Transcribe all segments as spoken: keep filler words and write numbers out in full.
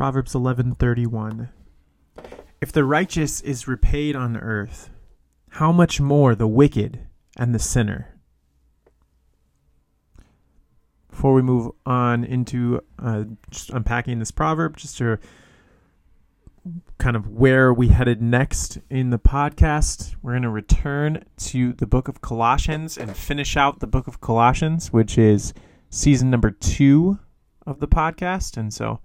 Proverbs eleven thirty-one. If the righteous is repaid on earth, how much more the wicked and the sinner? Before we move on into uh, just unpacking this proverb, just to kind of where we headed next in the podcast, we're going to return to the book of Colossians and finish out the book of Colossians, which is season number two of the podcast. And so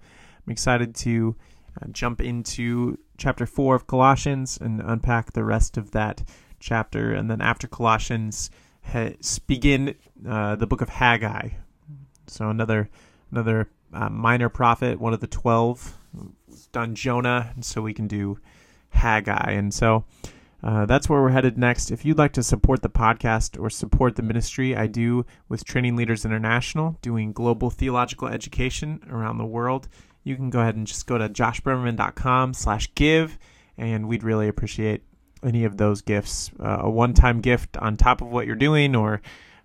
I'm excited to uh, jump into chapter four of Colossians and unpack the rest of that chapter. And then after Colossians, he- begin uh, the book of Haggai. So another another uh, minor prophet, one of the twelve. We've done Jonah, and so we can do Haggai. And so uh, that's where we're headed next. If you'd like to support the podcast or support the ministry I do with Training Leaders International, doing global theological education around the world, you can go ahead and just go to joshbremerman.com slash give, and we'd really appreciate any of those gifts. Uh, a one-time gift on top of what you're doing, or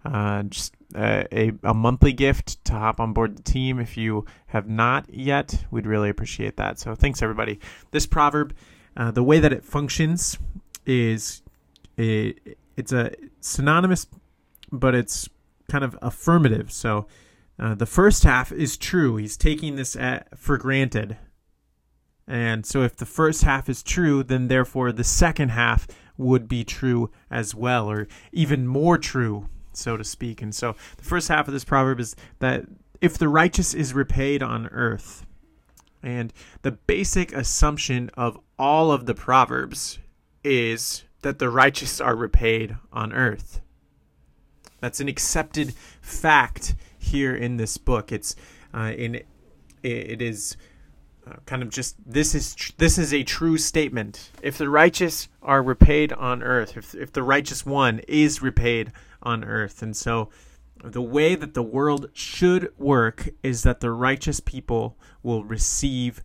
uh, just Uh, a, a monthly gift to hop on board the team if you have not yet. We'd really appreciate that. So thanks, everybody. This proverb, uh, the way that it functions is a, it's a synonymous, but it's kind of affirmative. So uh, the first half is true. He's taking this at, for granted. And so if the first half is true, then therefore the second half would be true as well, or even more true, so to speak. And so the first half of this proverb is that if the righteous is repaid on earth, and the basic assumption of all of the proverbs is that the righteous are repaid on earth. That's an accepted fact here in this book. It's uh, in it is uh, kind of just this is tr- this is a true statement. If the righteous are repaid on earth, if if the righteous one is repaid on earth. And so the way that the world should work is that the righteous people will receive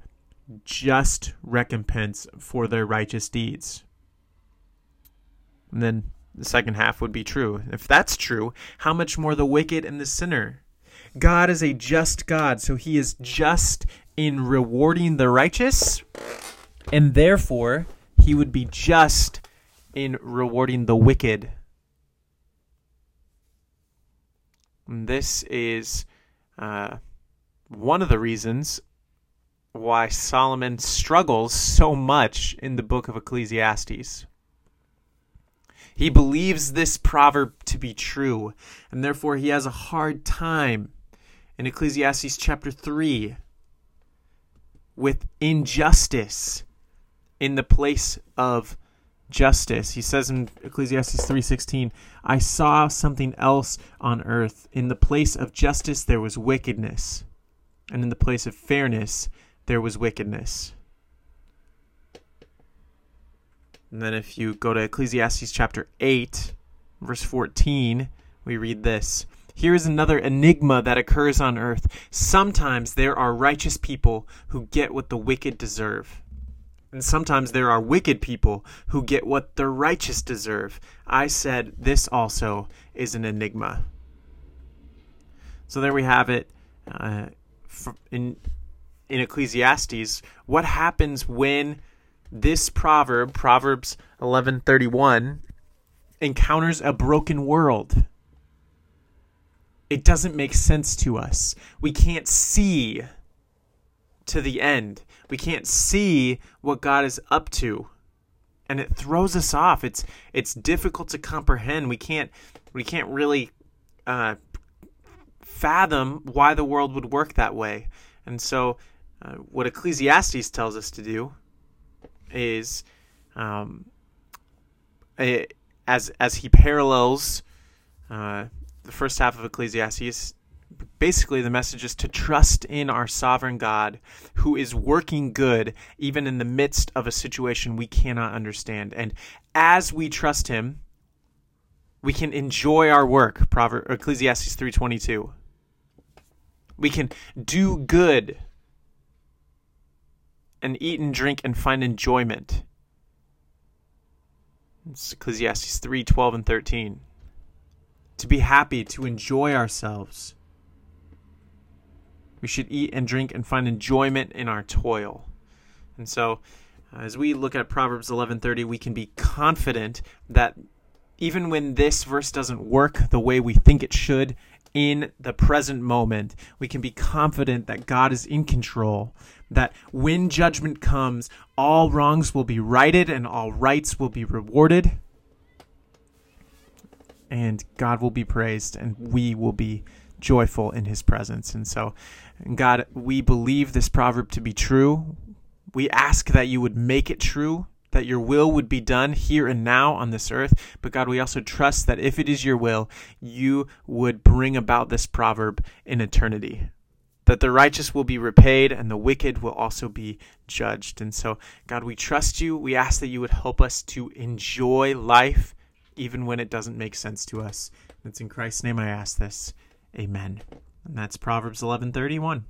just recompense for their righteous deeds. And then the second half would be true. If that's true, how much more the wicked and the sinner? God is a just God, so he is just in rewarding the righteous, and therefore he would be just in rewarding the wicked. This is uh, one of the reasons why Solomon struggles so much in the book of Ecclesiastes. He believes this proverb to be true, and therefore he has a hard time in Ecclesiastes chapter three with injustice in the place of justice. He says in Ecclesiastes three sixteen, I saw something else on earth. In the place of justice, there was wickedness. And in the place of fairness, there was wickedness. And then if you go to Ecclesiastes chapter eight, verse fourteen, we read this. Here is another enigma that occurs on earth. Sometimes there are righteous people who get what the wicked deserve. And sometimes there are wicked people who get what the righteous deserve. I said this also is an enigma. So there we have it uh, in, in Ecclesiastes. What happens when this proverb, Proverbs eleven thirty-one, encounters a broken world? It doesn't make sense to us. We can't see to the end. We can't see what God is up to, and it throws us off. It's it's difficult to comprehend. We can't we can't really uh, fathom why the world would work that way. And so, uh, what Ecclesiastes tells us to do is, um, it, as as he parallels uh, the first half of Ecclesiastes. Basically, the message is to trust in our sovereign God who is working good even in the midst of a situation we cannot understand. And as we trust him, we can enjoy our work, Proverbs, Ecclesiastes three twenty-two. We can do good and eat and drink and find enjoyment. It's Ecclesiastes three twelve and thirteen. To be happy, to enjoy ourselves. We should eat and drink and find enjoyment in our toil. And so as we look at Proverbs eleven thirty, we can be confident that even when this verse doesn't work the way we think it should in the present moment, we can be confident that God is in control, that when judgment comes, all wrongs will be righted and all rights will be rewarded, and God will be praised and we will be joyful in his presence. And so, God, we believe this proverb to be true. We ask that you would make it true, that your will would be done here and now on this earth. But God, we also trust that if it is your will, you would bring about this proverb in eternity, that the righteous will be repaid and the wicked will also be judged. And so, God, we trust you. We ask that you would help us to enjoy life, even when it doesn't make sense to us. It's in Christ's name I ask this. Amen. And that's Proverbs eleven thirty-one.